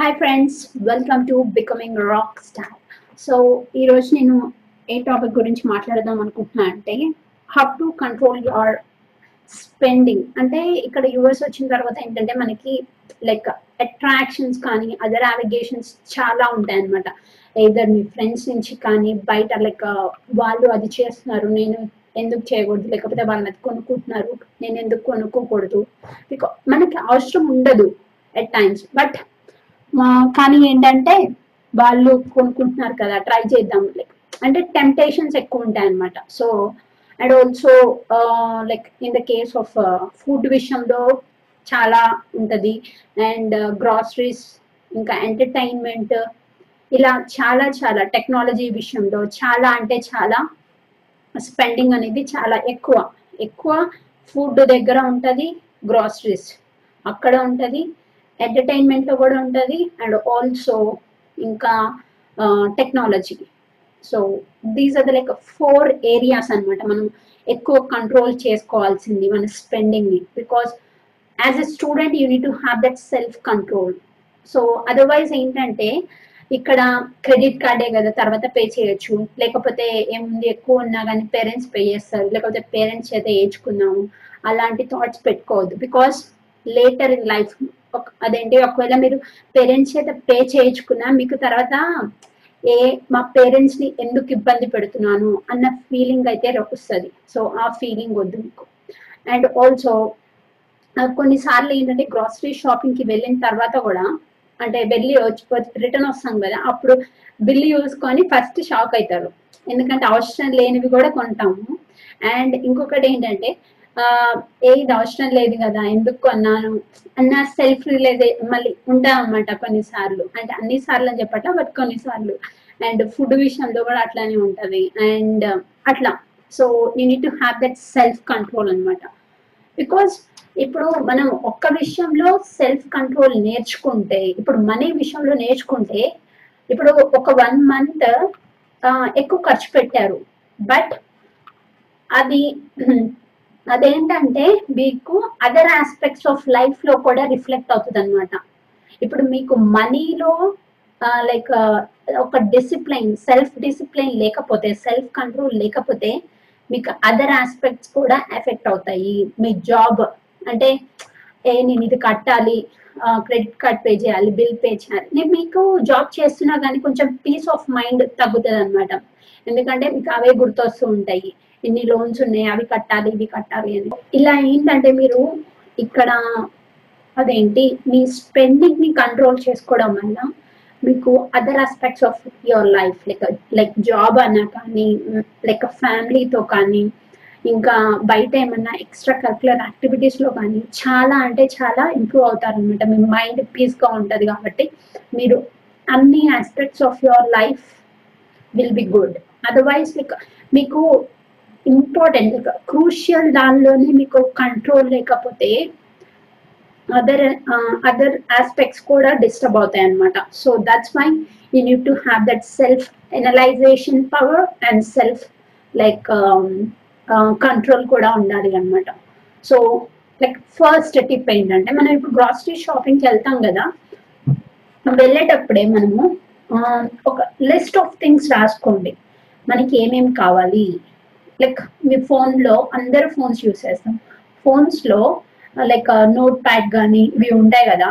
Hi friends, welcome to becoming rock star. So ఈరోజు నేను ఏ టాపిక్ గురించి మాట్లాడదాం అనుకుంటున్నా అంటే how to control your spending. అంటే ఇక్కడ యూఎస్ వచ్చిన తర్వాత ఏంటంటే మనకి లైక్ అట్రాక్షన్స్ కానీ అదర్ అవగేషన్స్ చాలా ఉంటాయి అనమాట. ఇద్దరు మీ ఫ్రెండ్స్ నుంచి కానీ బయట లైక్ వాళ్ళు అది చేస్తున్నారు, నేను ఎందుకు చేయకూడదు, లేకపోతే వాళ్ళని అది కొనుక్కుంటున్నారు, నేను ఎందుకు కొనుక్కోకూడదు, మనకి అవసరం ఉండదు ఎట్ టైమ్స్. బట్ కానీ ఏంటంటే వాళ్ళు కొనుక్కుంటున్నారు కదా, ట్రై చేద్దాం లైక్ అంటే టెంప్టేషన్స్ ఎక్కువ ఉంటాయి అనమాట. So and also like in the case of food విషయంలో చాలా ఉంటుంది, అండ్ గ్రాసరీస్, ఇంకా ఎంటర్టైన్మెంట్, ఇలా చాలా చాలా టెక్నాలజీ విషయంలో చాలా అంటే చాలా స్పెండింగ్ అనేది చాలా ఎక్కువ. ఎక్కువ ఫుడ్ దగ్గర ఉంటుంది, గ్రాసరీస్ అక్కడ ఉంటుంది, ఎంటర్టైన్మెంట్లో కూడా ఉంటుంది, అండ్ ఆల్సో ఇంకా technology. So these are the like four areas అనమాట మనం ఎక్కువ కంట్రోల్ చేసుకోవాల్సింది మన స్పెండింగ్ని. Because as a student you need to have that self control. So otherwise ఏంటంటే ఇక్కడ క్రెడిట్ కార్డే కదా, తర్వాత పే చేయొచ్చు, లేకపోతే ఏముంది ఎక్కువ ఉన్నా కానీ పేరెంట్స్ పే చేస్తారు, లేకపోతే పేరెంట్స్ చేత వేయించుకున్నాము, అలాంటి థాట్స్ పెట్టుకోవద్దు. బికాస్ లేటర్ ఇన్ లైఫ్ అదేంటి, ఒకవేళ మీరు పేరెంట్స్ చేత పే చేయించుకున్నా మీకు తర్వాత మా పేరెంట్స్ని ఎందుకు ఇబ్బంది పెడుతున్నాను అన్న ఫీలింగ్ అయితే వస్తుంది. సో ఆ ఫీలింగ్ వద్దు మీకు. అండ్ ఆల్సో కొన్నిసార్లు ఏంటంటే గ్రాసరీ షాపింగ్కి వెళ్ళిన తర్వాత కూడా, అంటే వెళ్ళి రిటర్న్ వస్తాం కదా, అప్పుడు బిల్లు చూసుకొని ఫస్ట్ షాక్ అవుతారు, ఎందుకంటే అవసరం లేనివి కూడా కొంటాము. అండ్ ఇంకొకటి ఏంటంటే ఏది అవసరం లేదు కదా, ఎందుకు కొన్నాను అన్న సెల్ఫ్ రిలైజే మళ్ళీ ఉంటాయన్నమాట కొన్నిసార్లు. అంటే అన్నిసార్లు అని చెప్పట, బట్ కొన్నిసార్లు. అండ్ ఫుడ్ విషయంలో కూడా అట్లానే ఉంటుంది, అండ్ అట్లా. So you need to have that self control అనమాట. బికాస్ ఇప్పుడు మనం ఒక్క విషయంలో సెల్ఫ్ కంట్రోల్ నేర్చుకుంటే, ఇప్పుడు మనీ విషయంలో నేర్చుకుంటే, ఇప్పుడు ఒక 1 month ఎక్కువ ఖర్చు పెట్టారు, బట్ అది అదేంటంటే మీకు అదర్ ఆస్పెక్ట్స్ ఆఫ్ లైఫ్లో కూడా రిఫ్లెక్ట్ అవుతుంది అనమాట. ఇప్పుడు మీకు మనీలో లైక్ ఒక డిసిప్లైన్, సెల్ఫ్ డిసిప్లైన్ లేకపోతే, సెల్ఫ్ కంట్రోల్ లేకపోతే మీకు అదర్ ఆస్పెక్ట్స్ కూడా ఎఫెక్ట్ అవుతాయి. మీ జాబ్ అంటే నేను ఇది కట్టాలి, క్రెడిట్ కార్డ్ పే చేయాలి, బిల్ పే చేయాలి, నేను మీకు జాబ్ చేస్తున్నా కానీ కొంచెం పీస్ ఆఫ్ మైండ్ తగ్గుతుంది అనమాట. ఎందుకంటే మీకు అవే గుర్తొస్తూ ఉంటాయి, ఎన్ని లోన్స్ ఉన్నాయి, అవి కట్టాలి, ఇవి కట్టాలి అని. ఇలా ఏంటంటే మీరు ఇక్కడ అదేంటి మీ స్పెండింగ్ని కంట్రోల్ చేసుకోవడం వల్ల మీకు other aspects of your life like job అన్నా కానీ, లైక్ ఫ్యామిలీతో కానీ, ఇంకా బయట ఏమన్నా ఎక్స్ట్రా కరిక్యులర్ యాక్టివిటీస్లో కానీ చాలా అంటే చాలా ఇంప్రూవ్ అవుతారనమాట. మీ మైండ్ పీస్గా ఉంటుంది కాబట్టి మీరు అన్ని aspects of your life will be good. Otherwise like మీకు ఇంపార్టెంట్ క్రూషియల్ దానిలోనే మీకు కంట్రోల్ లేకపోతే అదర్ ఆస్పెక్ట్స్ కూడా డిస్టర్బ్ అవుతాయి అన్నమాట. So that's why you need to have that self analysation power and self like control కూడా ఉండాలి అన్నమాట. సో లైక్ ఫస్ట్ టిప్ ఏంటంటే మనం ఇప్పుడు గ్రాసరీ షాపింగ్కి వెళ్తాం కదా, వెళ్ళేటప్పుడే మనము ఒక లిస్ట్ ఆఫ్ థింగ్స్ రాసుకోండి, మనకి ఏమేమి కావాలి. లైక్ మీ ఫోన్లో అందరు ఫోన్స్ యూస్ చేస్తాం, ఫోన్స్లో లైక్ నోట్ ప్యాడ్ కానీ ఇవి ఉంటాయి కదా,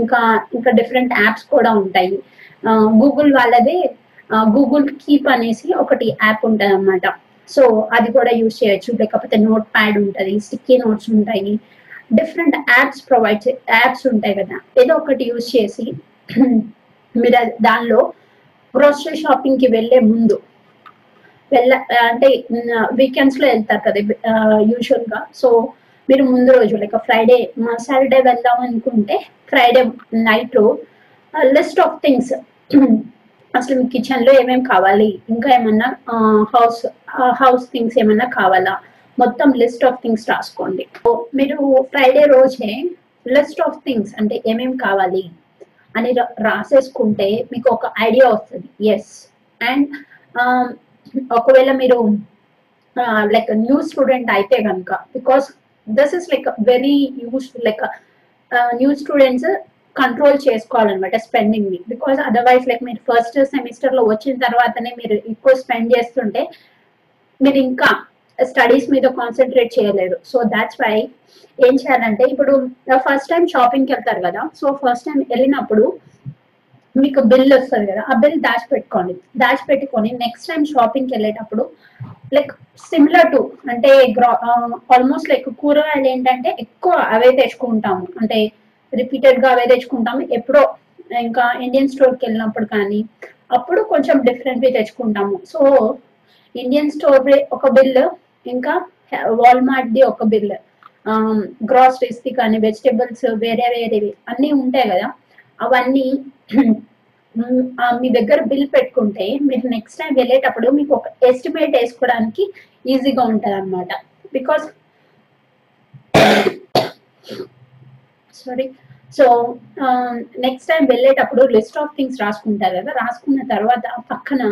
ఇంకా ఇంకా డిఫరెంట్ యాప్స్ కూడా ఉంటాయి. గూగుల్ వాళ్ళదే గూగుల్ కీప్ అనేసి ఒకటి యాప్ ఉంటుంది అన్నమాట. సో అది కూడా యూజ్ చేయొచ్చు, లేకపోతే నోట్ ప్యాడ్ ఉంటుంది, స్టిక్కీ నోట్స్ ఉంటాయి, డిఫరెంట్ యాప్స్ యాప్స్ ఉంటాయి కదా, ఏదో ఒకటి యూజ్ చేసి మీరు దానిలో గ్రోసరీ షాపింగ్కి వెళ్ళే ముందు అంటే వీకెండ్స్లో వెళ్తారు కదా యూజువల్గా. సో మీరు ముందు రోజు లైక్ ఫ్రైడే, సాటర్డే వెళ్దాం అనుకుంటే Friday night list of things, అసలు మీ కిచెన్లో ఏమేమి కావాలి, ఇంకా ఏమన్నా హౌస్ థింగ్స్ ఏమన్నా కావాలా, మొత్తం లిస్ట్ ఆఫ్ థింగ్స్ రాసుకోండి. మీరు ఫ్రైడే రోజే లిస్ట్ ఆఫ్ థింగ్స్ అంటే ఏమేమి కావాలి అని రాసేసుకుంటే మీకు ఒక ఐడియా వస్తుంది. ఎస్, అండ్ ఒకవేళ మీరు లైక్ న్యూ స్టూడెంట్ అయితే కనుక, because this is like very use like new students control చేసుకోవాలన్నమాట స్పెండింగ్ని. బికాజ్ అదర్వైజ్ లైక్ మీరు ఫస్ట్ సెమిస్టర్లో వచ్చిన తర్వాతనే మీరు ఎక్కువ స్పెండ్ చేస్తుంటే మీరు ఇంకా స్టడీస్ మీద కాన్సన్ట్రేట్ చేయలేరు. సో దాట్స్ వై ఏం చేయాలంటే, ఇప్పుడు ఫస్ట్ టైం షాపింగ్కి వెళ్తారు కదా, సో ఫస్ట్ టైం వెళ్ళినప్పుడు మీకు బిల్ వస్తుంది కదా, ఆ బిల్ దాచిపెట్టుకోండి. దాచిపెట్టుకొని నెక్స్ట్ టైం షాపింగ్కి వెళ్ళేటప్పుడు లైక్ సిమిలర్ టు అంటే ఆల్మోస్ట్ లైక్ కూరగాయలు ఏంటంటే ఎక్కువ అవే తెచ్చుకుంటాము, అంటే రిపీటెడ్గా అవే తెచ్చుకుంటాము. ఎప్పుడో ఇంకా ఇండియన్ స్టోర్కి వెళ్ళినప్పుడు కానీ అప్పుడు కొంచెం డిఫరెంట్వి తెచ్చుకుంటాము. సో ఇండియన్ స్టోర్ ఒక బిల్, ఇంకా వాల్మార్ట్ది ఒక బిల్, గ్రాసరీస్ది కానీ వెజిటేబుల్స్ వేరే వేరేవి అన్నీ ఉంటాయి కదా, అవన్నీ మీ దగ్గర బిల్ పెట్టుకుంటే మీరు నెక్స్ట్ టైం వెళ్ళేటప్పుడు మీకు ఒక ఎస్టిమేట్ వేసుకోవడానికి ఈజీగా ఉంటుంది అన్నమాట. Because sorry so next time వెళ్ళేటప్పుడు లిస్ట్ ఆఫ్ థింగ్స్ రాసుకుంటారు కదా, రాసుకున్న తర్వాత పక్కన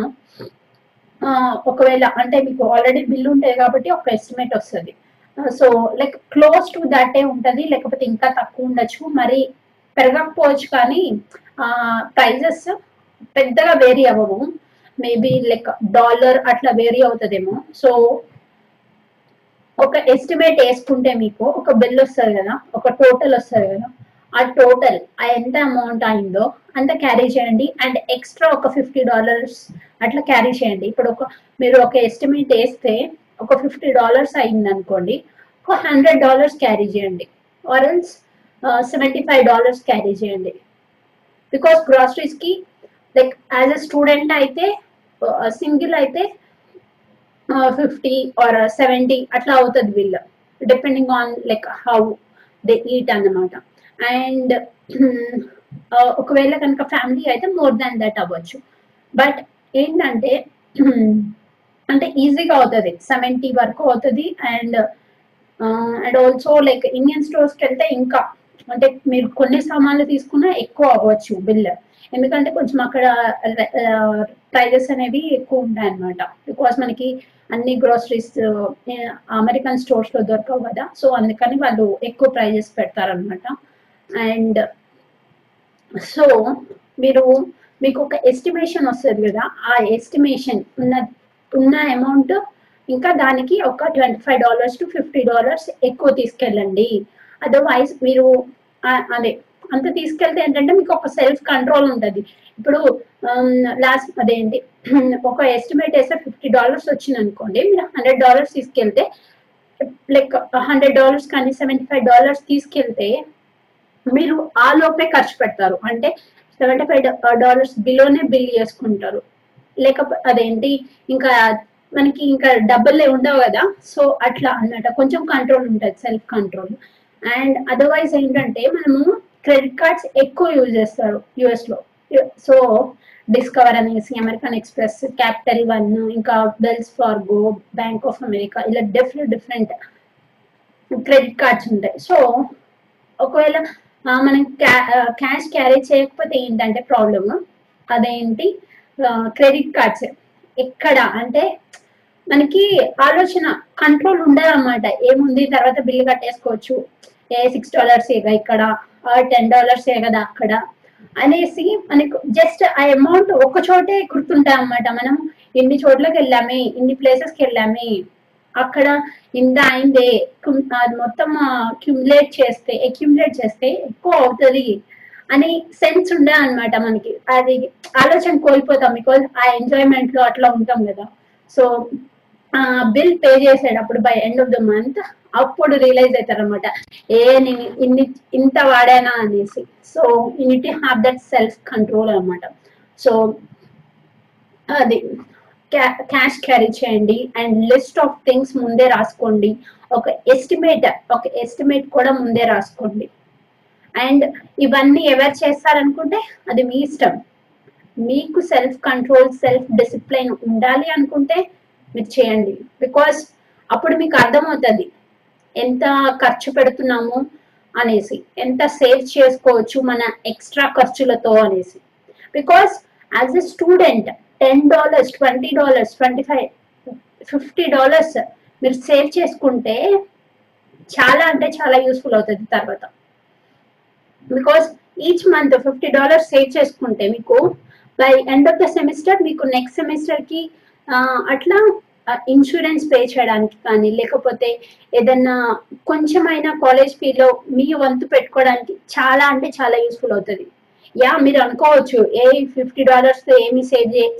ఒకవేళ అంటే మీకు ఆల్రెడీ బిల్ ఉంటాయి కాబట్టి ఒక ఎస్టిమేట్ వస్తుంది. సో లైక్ క్లోజ్ టు దాటే ఉంటుంది, లేకపోతే ఇంకా తక్కువ ఉండొచ్చు, మరి పెరగకపోవచ్చు, కానీ ప్రైజెస్ పెద్దగా వేరీ అవ్వవు, మేబీ లైక్ డాలర్ అట్లా వేరీ అవుతుందేమో. సో ఒక ఎస్టిమేట్ వేసుకుంటే మీకు ఒక బిల్ వస్తుంది కదా, ఒక టోటల్ వస్తుంది కదా, ఆ టోటల్ ఎంత అమౌంట్ అయిందో అంత క్యారీ చేయండి. అండ్ ఎక్స్ట్రా ఒక $50 అట్లా క్యారీ చేయండి. ఇప్పుడు ఒక మీరు ఒక ఎస్టిమేట్ వేస్తే ఒక $50 అయింది అనుకోండి, ఒక $100 క్యారీ చేయండి, ఆర్ఎల్స్ $75 క్యారీ చేయండి. బికాస్ గ్రాసరీస్కి లైక్ యాజ్ అ స్టూడెంట్ అయితే సింగిల్ అయితే 50 or 70 అట్లా అవుతుంది bill, depending on like how they eat అన్నమాట. అండ్ ఒకవేళ కనుక ఫ్యామిలీ అయితే మోర్ దాన్ దట్ అవ్వచ్చు. బట్ ఏంటంటే అంటే ఈజీగా అవుతుంది, 70 వరకు అవుతుంది. And and also like Indian స్టోర్స్కి వెళ్తే ఇంకా అంటే మీరు కొన్ని సామాన్లు తీసుకున్నా ఎక్కువ అవ్వచ్చు బిల్, ఎందుకంటే కొంచెం అక్కడ ప్రైజెస్ అనేవి ఎక్కువ ఉంటాయి అన్నమాట. బికాస్ మనకి అన్ని గ్రోసరీస్ అమెరికన్ స్టోర్స్లో దొరకవు కదా, సో అందుకని వాళ్ళు ఎక్కువ ప్రైజెస్ పెడతారనమాట. అండ్ సో మీరు మీకు ఒక ఎస్టిమేషన్ వస్తుంది కదా, ఆ ఎస్టిమేషన్ ఉన్న అమౌంట్ ఇంకా దానికి ఒక $25 to $50 ఎక్కువ తీసుకెళ్ళండి. అదర్వైజ్ మీరు అదే అంత తీసుకెళ్తే ఏంటంటే మీకు ఒక సెల్ఫ్ కంట్రోల్ ఉంటుంది. ఇప్పుడు లాస్ట్ అదేంటి ఒక ఎస్టిమేట్ వేస్తే $50 వచ్చింది అనుకోండి, మీరు $100 తీసుకెళ్తే లైక్ $100 కానీ $75 తీసుకెళ్తే మీరు ఆ లోపే ఖర్చు పెడతారు, అంటే $75 బిలోనే బిల్ చేసుకుంటారు. లేకపోతే అదేంటి ఇంకా మనకి ఇంకా డబ్బులే ఉండవు కదా, సో అట్లా అన్నమాట కొంచెం కంట్రోల్ ఉంటుంది, సెల్ఫ్ కంట్రోల్. అండ్ అదర్వైజ్ ఏంటంటే మనము క్రెడిట్ కార్డ్స్ ఎక్కువ యూజ్ చేస్తారు యూఎస్లో. సో డిస్కవర్ అనేసి, అమెరికన్ ఎక్స్ప్రెస్, క్యాపిటల్ వన్, ఇంకా Wells Fargo, bank of America, ఇలా డిఫరెంట్ డిఫరెంట్ క్రెడిట్ కార్డ్స్ ఉంటాయి. సో ఒకవేళ మనం క్యాష్ క్యారీ చేయకపోతే ఏంటంటే ప్రాబ్లమ్ అదేంటి క్రెడిట్ కార్డ్స్ ఎక్కడ అంటే మనకి ఆలోచన కంట్రోల్ ఉండదు అన్నమాట. ఏముంది తర్వాత బిల్లు కట్టేసుకోవచ్చు, ఏ $6 ఏగా ఇక్కడ, $10 ఏ కదా అక్కడ అనేసి మనకు జస్ట్ ఆ అమౌంట్ ఒక్క చోటే గుర్తుంటాయి అన్నమాట. మనం ఇన్ని చోట్లకి వెళ్ళామే, ఇన్ని ప్లేసెస్కి వెళ్ళామే, అక్కడ ఇంత అయిందే, అది మొత్తం అక్యుములేట్ చేస్తే ఎక్కువ అవుతుంది అని సెన్స్ ఉండే అన్నమాట మనకి. అది ఆలోచన కోల్పోతాం బికాజ్ ఆ ఎంజాయ్మెంట్లో అట్లా ఉంటాం కదా. సో బిల్ పే చేసేటప్పుడు by end of the month అప్పుడు రియలైజ్ అవుతారు అనమాట, నేను ఇంత వాడానా అనేసి. So you need to have that self control అనమాట. సో అది క్యాష్ క్యారీ చేయండి అండ్ లిస్ట్ ఆఫ్ థింగ్స్ ముందే రాసుకోండి, ఒక ఎస్టిమేట్ కూడా ముందే రాసుకోండి. అండ్ ఇవన్నీ ఎవరు చేస్తారనుకుంటే అది మీ ఇష్టం. మీకు సెల్ఫ్ కంట్రోల్, సెల్ఫ్ డిసిప్లైన్ ఉండాలి అనుకుంటే మీరు చేయండి, బికాస్ అప్పుడు మీకు అర్థమవుతుంది ఎంత ఖర్చు పెడుతున్నాము అనేసి, ఎంత సేవ్ చేసుకోవచ్చు మన ఎక్స్ట్రా ఖర్చులతో అనేసి. బికాస్ యాజ్ ఎ స్టూడెంట్ $10, $20, $25, $50 మీరు సేవ్ చేసుకుంటే చాలా అంటే చాలా యూస్ఫుల్ అవుతుంది తర్వాత. బికాస్ ఈచ్ మంత్ $50 సేవ్ చేసుకుంటే మీకు by end of the semester మీకు నెక్స్ట్ సెమిస్టర్కి అట్లా ఇన్సూరెన్స్ పే చేయడానికి కానీ లేకపోతే ఏదన్నా కొంచెమైనా కాలేజ్ ఫీలో మీ వంతు పెట్టుకోవడానికి చాలా అంటే చాలా యూస్ఫుల్ అవుతుంది. యా మీరు అనుకోవచ్చు ఏ $50తో ఏమి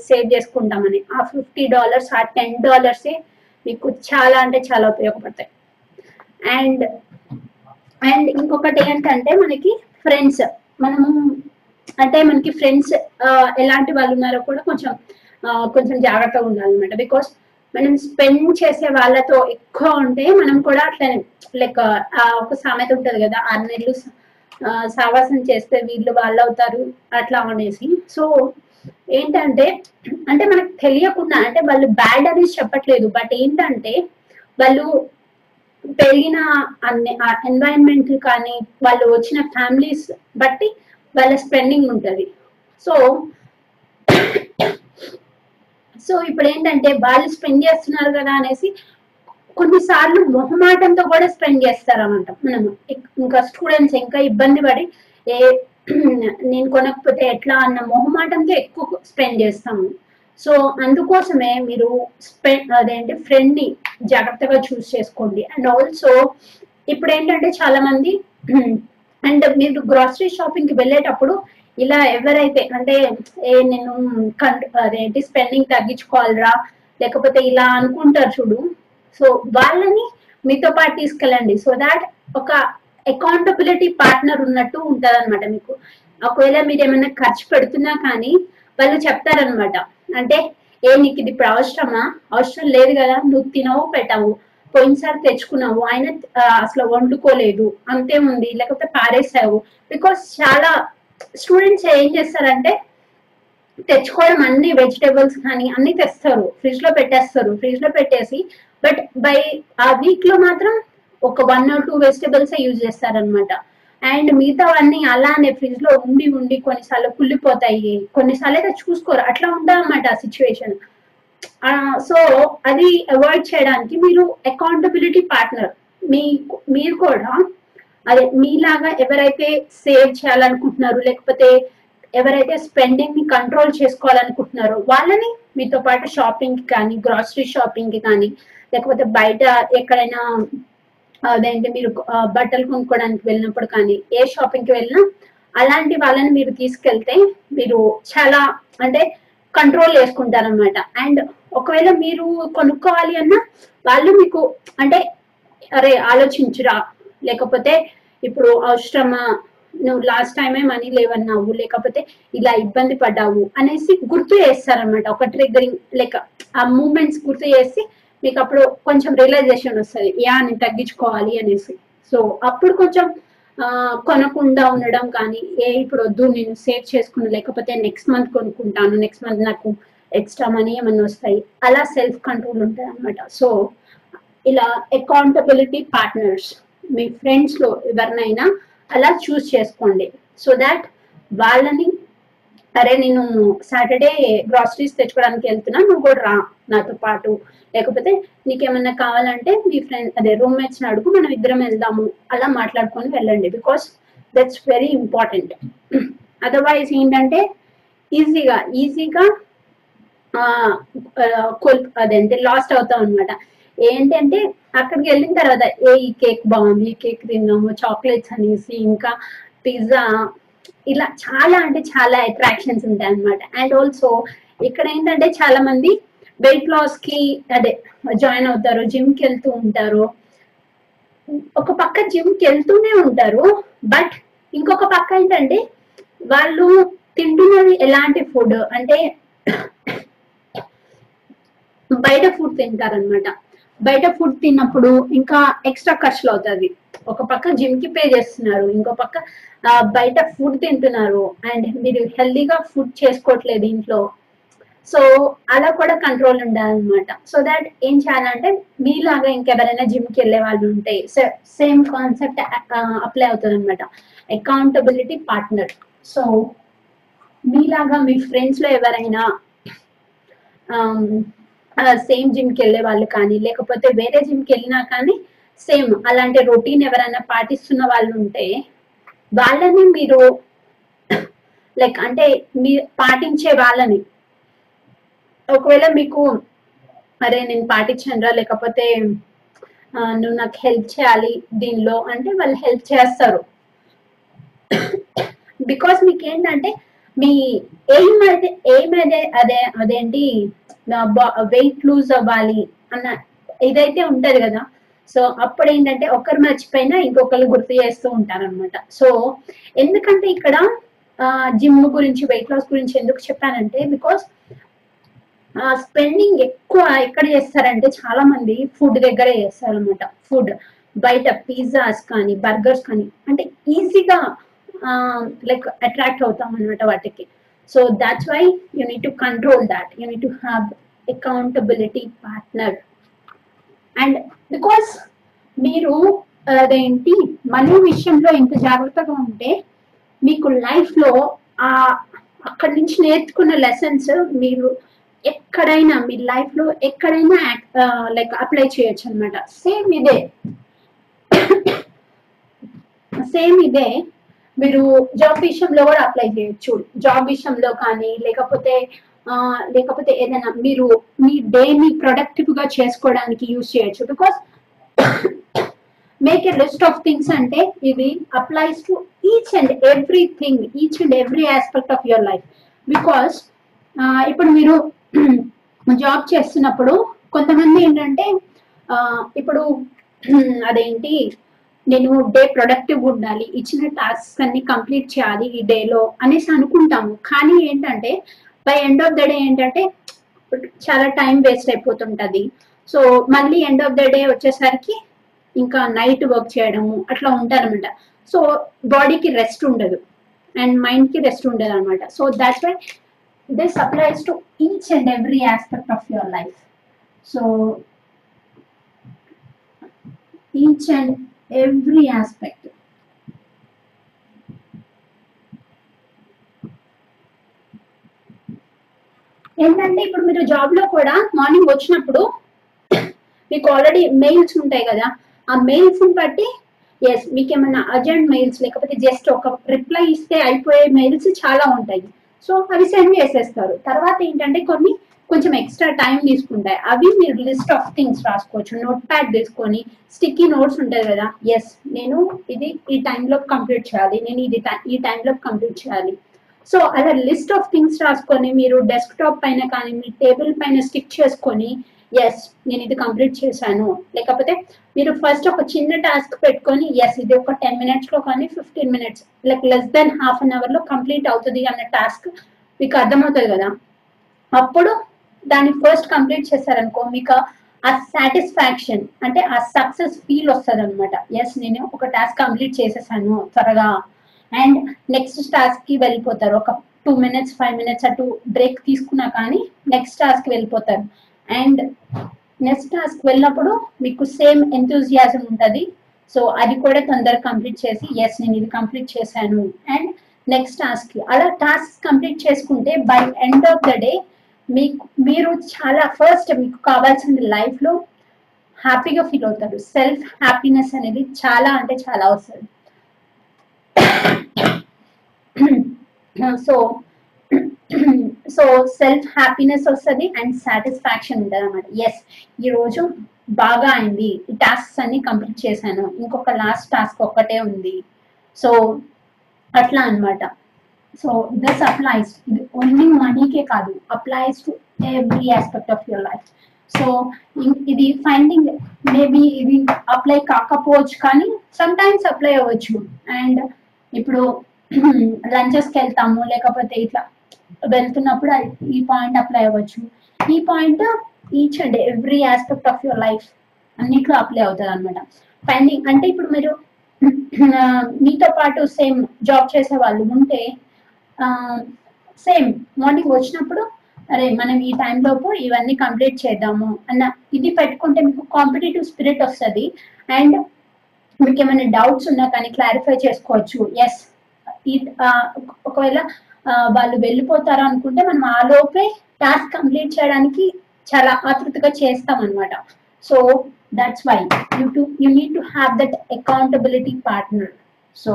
సేవ్ చేసుకుంటామని. ఆ $50 ఆ $10 మీకు చాలా అంటే చాలా ఉపయోగపడతాయి. అండ్ అండ్ ఇంకొకటి ఏంటంటే మనకి ఫ్రెండ్స్, మనము అంటే మనకి ఫ్రెండ్స్ ఎలాంటి వాళ్ళు ఉన్నారో కూడా కొంచెం కొంచెం జాగ్రత్తగా ఉండాలన్నమాట. బికాస్ మనం స్పెండ్ చేసే వాళ్ళతో ఎక్కువ ఉంటే మనం కూడా అట్లనే లైక్ ఒక సామెత ఉంటుంది కదా, 6 నెలలు సావాసం చేస్తే వీళ్ళు వాళ్ళు అవుతారు అట్లా అనేసి. సో ఏంటంటే అంటే మనకు తెలియకుండా, అంటే వాళ్ళు బ్యాడ్ అనేసి చెప్పట్లేదు, బట్ ఏంటంటే వాళ్ళు పెరిగిన ఎన్వైరన్మెంట్ కానీ వాళ్ళు వచ్చిన ఫ్యామిలీస్ బట్టి వాళ్ళ స్పెండింగ్ ఉంటుంది. సో ఇప్పుడు ఏంటంటే వాళ్ళు స్పెండ్ చేస్తున్నారు కదా అనేసి కొన్నిసార్లు మొహమాటంతో కూడా స్పెండ్ చేస్తారన్నమాట. మనం ఇంకా స్టూడెంట్స్ ఇంకా ఇబ్బంది పడి ఏ నేను కొనకపోతే ఎట్లా అన్న మొహమాటంతో ఎక్కువ స్పెండ్ చేస్తాము. సో అందుకోసమే మీరు అదేంటి ఫ్రెండ్ని జాగ్రత్తగా చూస్ చేసుకోండి. అండ్ ఆల్సో ఇప్పుడు ఏంటంటే చాలా మంది అండ్ మీరు గ్రాసరీ షాపింగ్కి వెళ్ళేటప్పుడు ఇలా ఎవరైతే అంటే ఏ నేను అదేంటి స్పెండింగ్ తగ్గించుకోవాలరా లేకపోతే ఇలా అనుకుంటారు చూడు, సో వాళ్ళని మీతో పాటు తీసుకెళ్ళండి. సో దాట్ ఒక అకౌంటబిలిటీ పార్ట్నర్ ఉన్నట్టు ఉంటుంది అనమాట. మీకు ఒకవేళ మీరు ఏమైనా ఖర్చు పెడుతున్నా కానీ వాళ్ళు చెప్తారనమాట, అంటే ఏ నీకు ఇది ఇప్పుడు అవసరమా, అవసరం లేదు కదా, నువ్వు తినవు పెట్టవు, పోయినసారి తెచ్చుకున్నావు ఆయన అసలు వండుకోలేదు అంతే ఉంది లేకపోతే పారేసావు. బికాస్ చాలా స్టూడెంట్స్ ఏం చేస్తారంటే తెచ్చుకోవడం అన్ని వెజిటేబుల్స్ కానీ అన్ని తెస్తారు, ఫ్రిడ్జ్లో పెట్టేసి బట్ బై ఆ వీక్లో మాత్రం ఒక 1 or 2 వెజిటేబుల్స్ యూజ్ చేస్తారనమాట. అండ్ మిగతావన్నీ అలానే ఫ్రిడ్జ్లో ఉండి కొన్నిసార్లు కుళ్ళిపోతాయి, కొన్నిసార్లు అయితే చూసుకోరు, అట్లా ఉందన్నమాట ఆ సిచ్యువేషన్. సో అది అవాయిడ్ చేయడానికి మీరు అకౌంటబిలిటీ పార్ట్నర్ మీరు కూడా అదే మీలాగా ఎవరైతే సేవ్ చేయాలనుకుంటున్నారు లేకపోతే ఎవరైతే స్పెండింగ్ ని కంట్రోల్ చేసుకోవాలనుకుంటున్నారో వాళ్ళని మీతో పాటు షాపింగ్కి కానీ గ్రాసరీ షాపింగ్కి కానీ లేకపోతే బయట ఎక్కడైనా అదేంటి మీరు బట్టలు కొనుక్కోవడానికి వెళ్ళినప్పుడు కానీ ఏ షాపింగ్కి వెళ్ళినా అలాంటి వాళ్ళని మీరు తీసుకెళ్తే మీరు చాలా అంటే కంట్రోల్ చేసుకుంటారనమాట. అండ్ ఒకవేళ మీరు కొనుక్కోవాలి అన్నా వాళ్ళు మీకు అంటే అరే ఆలోచించురా, లేకపోతే ఇప్పుడు అవసరమా, నువ్వు లాస్ట్ టైమే మనీ లేవన్నావు లేకపోతే ఇలా ఇబ్బంది పడ్డావు అనేసి గుర్తు చేస్తారనమాట. ఒక ట్రిగ్గరింగ్ లైక్ ఆ మూమెంట్స్ గుర్తు చేసి మీకు అప్పుడు కొంచెం రియలైజేషన్ వస్తుంది, యా నేను తగ్గించుకోవాలి అనేసి. సో అప్పుడు కొంచెం కొనకుండా ఉండడం కానీ ఏ ఇప్పుడు వద్దు నేను సేవ్ చేసుకుని లేకపోతే నెక్స్ట్ మంత్ కొనుక్కుంటాను, నెక్స్ట్ మంత్ నాకు ఎక్స్ట్రా మనీ ఏమన్నా వస్తాయి, అలా సెల్ఫ్ కంట్రోల్ ఉంటుంది అనమాట. సో ఇలా అకౌంటబిలిటీ పార్ట్నర్స్ మీ ఫ్రెండ్స్లో ఎవరినైనా అలా చూస్ చేసుకోండి. సో దాట్ వాళ్ళని అరే నేను సాటర్డే గ్రాసరీస్ తెచ్చుకోవడానికి వెళ్తున్నా, నువ్వు కూడా రా నాతో పాటు, లేకపోతే నీకేమన్నా కావాలంటే మీ ఫ్రెండ్ అదే రూమ్మేట్స్ని అడుగు, మనం ఇద్దరం వెళ్దాము, అలా మాట్లాడుకొని వెళ్ళండి. Because that's very important. Otherwise ఏంటంటే ఈజీగా అదంటే లాస్ట్ అవుతాం అనమాట. ఏంటంటే అక్కడికి వెళ్ళిన తర్వాత ఏ ఈ కేక్ బాగుంది, ఈ కేక్ తిన్నాము, చాక్లెట్స్ అనేసి ఇంకా పిజ్జా ఇలా చాలా అంటే చాలా అట్రాక్షన్స్ ఉంటాయి అనమాట. అండ్ ఆల్సో ఇక్కడ ఏంటంటే చాలా మంది వెయిట్ లాస్కి అదే జాయిన్ అవుతారు, జిమ్కి వెళ్తూ ఉంటారు, ఒక పక్క జిమ్కి వెళ్తూనే ఉంటారు బట్ ఇంకొక పక్క ఏంటంటే వాళ్ళు తింటున్నది ఎలాంటి ఫుడ్ అంటే బయట ఫుడ్ తింటారనమాట. బయట ఫుడ్ తిన్నప్పుడు ఇంకా ఎక్స్ట్రా ఖర్చులు అవుతుంది, ఒక పక్క జిమ్కి పే చేస్తున్నారు, ఇంకో పక్క బయట ఫుడ్ తింటున్నారు, అండ్ మీరు హెల్దీగా ఫుడ్ చేసుకోవట్లేదు ఇంట్లో. సో అలా కూడా కంట్రోల్ ఉండాలన్నమాట. సో దాట్ ఏం చేయాలంటే మీలాగా ఇంకెవరైనా జిమ్కి వెళ్ళే వాళ్ళు ఉంటే సేమ్ కాన్సెప్ట్ అప్లై అవుతుంది అనమాట, అకౌంటబిలిటీ పార్ట్నర్. సో మీలాగా మీ ఫ్రెండ్స్లో ఎవరైనా సేమ్ జిమ్కి వెళ్ళే వాళ్ళు కానీ లేకపోతే వేరే జిమ్కి వెళ్ళినా కానీ సేమ్ అలాంటి రొటీన్ ఎవరైనా పాటిస్తున్న వాళ్ళు ఉంటే వాళ్ళని మీరు లైక్ అంటే మీ పాటించే వాళ్ళని. ఒకవేళ మీకు అరే నేను పాటించాను రా, లేకపోతే నువ్వు నాకు హెల్ప్ చేయాలి దీనిలో అంటే వాళ్ళు హెల్ప్ చేస్తారు. బికాస్ మీకు ఏంటంటే మీ ఎయిమ్ అయితే అదేంటి వెయిట్ లూజ్ అవ్వాలి అన్న ఇదైతే ఉంటది కదా. సో అప్పుడు ఏంటంటే ఒకరు మర్చిపోయినా ఇంకొకరు గుర్తు చేస్తూ ఉంటారు అనమాట. సో ఎందుకంటే ఇక్కడ జిమ్ గురించి వెయిట్ లాస్ గురించి ఎందుకు చెప్పానంటే బికాస్ స్పెండింగ్ ఎక్కువ ఎక్కడ చేస్తారంటే చాలా మంది ఫుడ్ దగ్గరే చేస్తారు అనమాట. ఫుడ్ బయట పిజ్జాస్ కానీ బర్గర్స్ కానీ అంటే ఈజీగా లైక్ అట్రాక్ట్ అవుతాం అనమాట వాటికి. So that's why you need to control that, you need to have accountability partner. And because మీరు అదేంటి మనీ విషయంలో ఇంత జాగ్రత్తగా ఉంటే మీకు లైఫ్లో అక్కడి నుంచి నేర్చుకున్న లెసన్స్ మీరు ఎక్కడైనా మీ లైఫ్లో ఎక్కడైనా లైక్ అప్లై చేయొచ్చు అనమాట. సేమ్ ఇదే మీరు జాబ్ విషయంలో కూడా అప్లై చేయొచ్చు. జాబ్ విషయంలో కానీ లేకపోతే ఏదైనా మీరు మీ డేని ప్రొడక్టివ్ గా చేసుకోవడానికి యూజ్ చేయొచ్చు. Because make a list of things అంటే ఇది applies to each and every aspect of your life. Because ఇప్పుడు మీరు జాబ్ చేస్తున్నప్పుడు కొంతమంది ఏంటంటే ఇప్పుడు అదేంటి నేను డే ప్రొడక్టివ్గా ఉండాలి, ఇచ్చిన టాస్క్స్ అన్ని కంప్లీట్ చేయాలి ఈ డేలో అనేసి అనుకుంటాము. కానీ ఏంటంటే by end of the day ఏంటంటే చాలా టైం వేస్ట్ అయిపోతుంటుంది. సో మళ్ళీ ఎండ్ ఆఫ్ ద డే వచ్చేసరికి ఇంకా నైట్ వర్క్ చేయడము అట్లా ఉంటారనమాట. సో బాడీకి రెస్ట్ ఉండదు అండ్ మైండ్కి రెస్ట్ ఉండదు అనమాట. So that's why this applies to each and every aspect of your life. So each and every aspect. ఏంటంటే ఇప్పుడు మీరు జాబ్ లో కూడా మార్నింగ్ వచ్చినప్పుడు మీకు ఆల్రెడీ మెయిల్స్ ఉంటాయి కదా, ఆ మెయిల్స్ ని బట్టి ఎస్ మీకు ఏమైనా అర్జెంట్ మెయిల్స్ లేకపోతే జస్ట్ ఒక రిప్లై ఇస్తే అయిపోయే మెయిల్స్ చాలా ఉంటాయి. సో అవి సెండ్ చేసేస్తారు. తర్వాత ఏంటంటే కొన్ని కొంచెం ఎక్స్ట్రా టైం తీసుకుంటాయి. అవి మీరు లిస్ట్ ఆఫ్ థింగ్స్ రాసుకోవచ్చు. నోట్ ప్యాడ్ తీసుకొని స్టిక్కీ నోట్స్ ఉంటాయి కదా, ఎస్ నేను ఇది ఈ టైంలోపు కంప్లీట్ చేయాలి, నేను ఇది ఈ టైంలోపు కంప్లీట్ చేయాలి. సో అలా లిస్ట్ ఆఫ్ థింగ్స్ రాసుకొని మీరు డెస్క్ టాప్ పైన కానీ మీ టేబుల్ పైన స్టిక్ చేసుకొని ఎస్ నేను ఇది కంప్లీట్ చేశాను. లేకపోతే మీరు ఫస్ట్ ఒక చిన్న టాస్క్ పెట్టుకొని ఎస్ ఇది ఒక 10 minutesలో కానీ 15 minutes like less than half an అవర్లో కంప్లీట్ అవుతుంది అన్న టాస్క్ మీకు అర్థమవుతుంది కదా. అప్పుడు దాన్ని ఫస్ట్ కంప్లీట్ చేశారనుకో మీకు ఆ సాటిస్ఫాక్షన్ అంటే ఆ సక్సెస్ ఫీల్ వస్తుంది అనమాట. ఎస్ నేను ఒక టాస్క్ కంప్లీట్ చేసేసాను త్వరగా అండ్ నెక్స్ట్ టాస్క్కి వెళ్ళిపోతారు. ఒక 2 minutes 5 minutes అటు బ్రేక్ తీసుకున్నా కానీ నెక్స్ట్ టాస్క్కి వెళ్ళిపోతారు. అండ్ నెక్స్ట్ టాస్క్ వెళ్ళినప్పుడు మీకు సేమ్ ఎంతూజియాజం ఉంటుంది. సో అది కూడా తొందరగా కంప్లీట్ చేసి ఎస్ నేను ఇది కంప్లీట్ చేశాను అండ్ నెక్స్ట్ టాస్క్కి అలా టాస్క్ కంప్లీట్ చేసుకుంటే by end of the day మీరు చాలా ఫస్ట్ మీకు కావాల్సిన లైఫ్లో హ్యాపీగా ఫీల్ అవుతారు. సెల్ఫ్ హ్యాపీనెస్ అనేది చాలా అంటే చాలా అవసరం. సో సెల్ఫ్ హ్యాపీనెస్ వస్తుంది అండ్ సాటిస్ఫాక్షన్ ఉంటుంది అనమాట. ఎస్ ఈరోజు బాగా అయింది, ఈ టాస్క్స్ అన్ని కంప్లీట్ చేశాను, ఇంకొక లాస్ట్ టాస్క్ ఒక్కటే ఉంది. సో అట్లా అనమాట. సో దిస్ అప్లైస్ ఓన్లీ మనీకే కాదు, applies to every aspect of your life. So ఇది ఫైండింగ్ మేబీ ఇది అప్లై కాకపోవచ్చు కానీ సమ్ టైమ్స్ అప్లై అవ్వచ్చు. అండ్ ఇప్పుడు లంచెస్కి వెళ్తాము లేకపోతే ఇట్లా వెళ్తున్నప్పుడు ఈ పాయింట్ అప్లై అవ్వచ్చు. ఈ point each and every aspect of your life అన్నిట్లో అప్లై అవుతుంది అనమాట. ఫైండింగ్ అంటే ఇప్పుడు మీరు మీతో పాటు సేమ్ జాబ్ చేసే వాళ్ళు ఉంటే సేమ్ మార్నింగ్ వచ్చినప్పుడు అరే మనం ఈ టైంలోపు ఇవన్నీ కంప్లీట్ చేద్దాము అన్న ఇది పెట్టుకుంటే మీకు కాంపిటేటివ్ స్పిరిట్ వస్తుంది. అండ్ మీకు ఏమైనా డౌట్స్ ఉన్నా కానీ క్లారిఫై చేసుకోవచ్చు. ఎస్ ఒకవేళ వాళ్ళు వెళ్ళిపోతారా అనుకుంటే మనం ఆ లోపే టాస్క్ కంప్లీట్ చేయడానికి చాలా ఆతృతగా చేస్తాం అనమాట. So that's why you need to have that accountability partner. So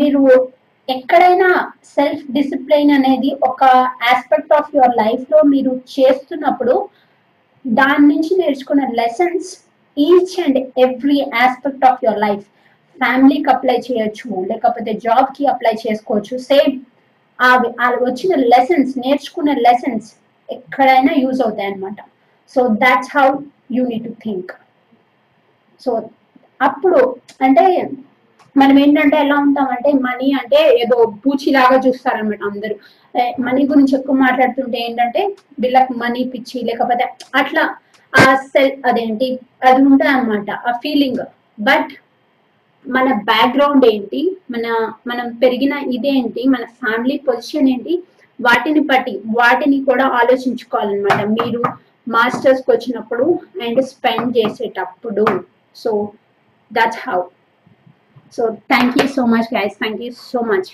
మీరు ఎక్కడైనా సెల్ఫ్ డిసిప్లైన్ అనేది ఒక ఆస్పెక్ట్ ఆఫ్ యువర్ లైఫ్లో మీరు చేస్తున్నప్పుడు దాని నుంచి నేర్చుకున్న lessons each and every aspect of your life, ఫ్యామిలీకి అప్లై చేయొచ్చు, లేకపోతే జాబ్కి అప్లై చేసుకోవచ్చు. సేమ్ అవి వచ్చిన లెసన్స్, నేర్చుకున్న లెసన్స్ ఎక్కడైనా యూజ్ అవుతాయి అన్నమాట. So that's how you need to think. So అప్పుడు అంటే మనం ఏంటంటే ఎలా ఉంటామంటే మనీ అంటే ఏదో పూచిలాగా చూస్తారనమాట అందరూ. మనీ గురించి ఎక్కువ మాట్లాడుతుంటే ఏంటంటే వీళ్ళకి మనీ పిచ్చి, లేకపోతే అట్లా ఆ అదేంటి అది ఉంటుంది అనమాట ఆ ఫీలింగ్. బట్ మన బ్యాక్గ్రౌండ్ ఏంటి, మనం పెరిగిన ఇదేంటి, మన ఫ్యామిలీ పొజిషన్ ఏంటి, వాటిని బట్టి వాటిని కూడా ఆలోచించుకోవాలన్నమాట మీరు మాస్టర్స్కి వచ్చినప్పుడు అండ్ స్పెండ్ చేసేటప్పుడు. So that's how. So thank you so much guys, thank you so much.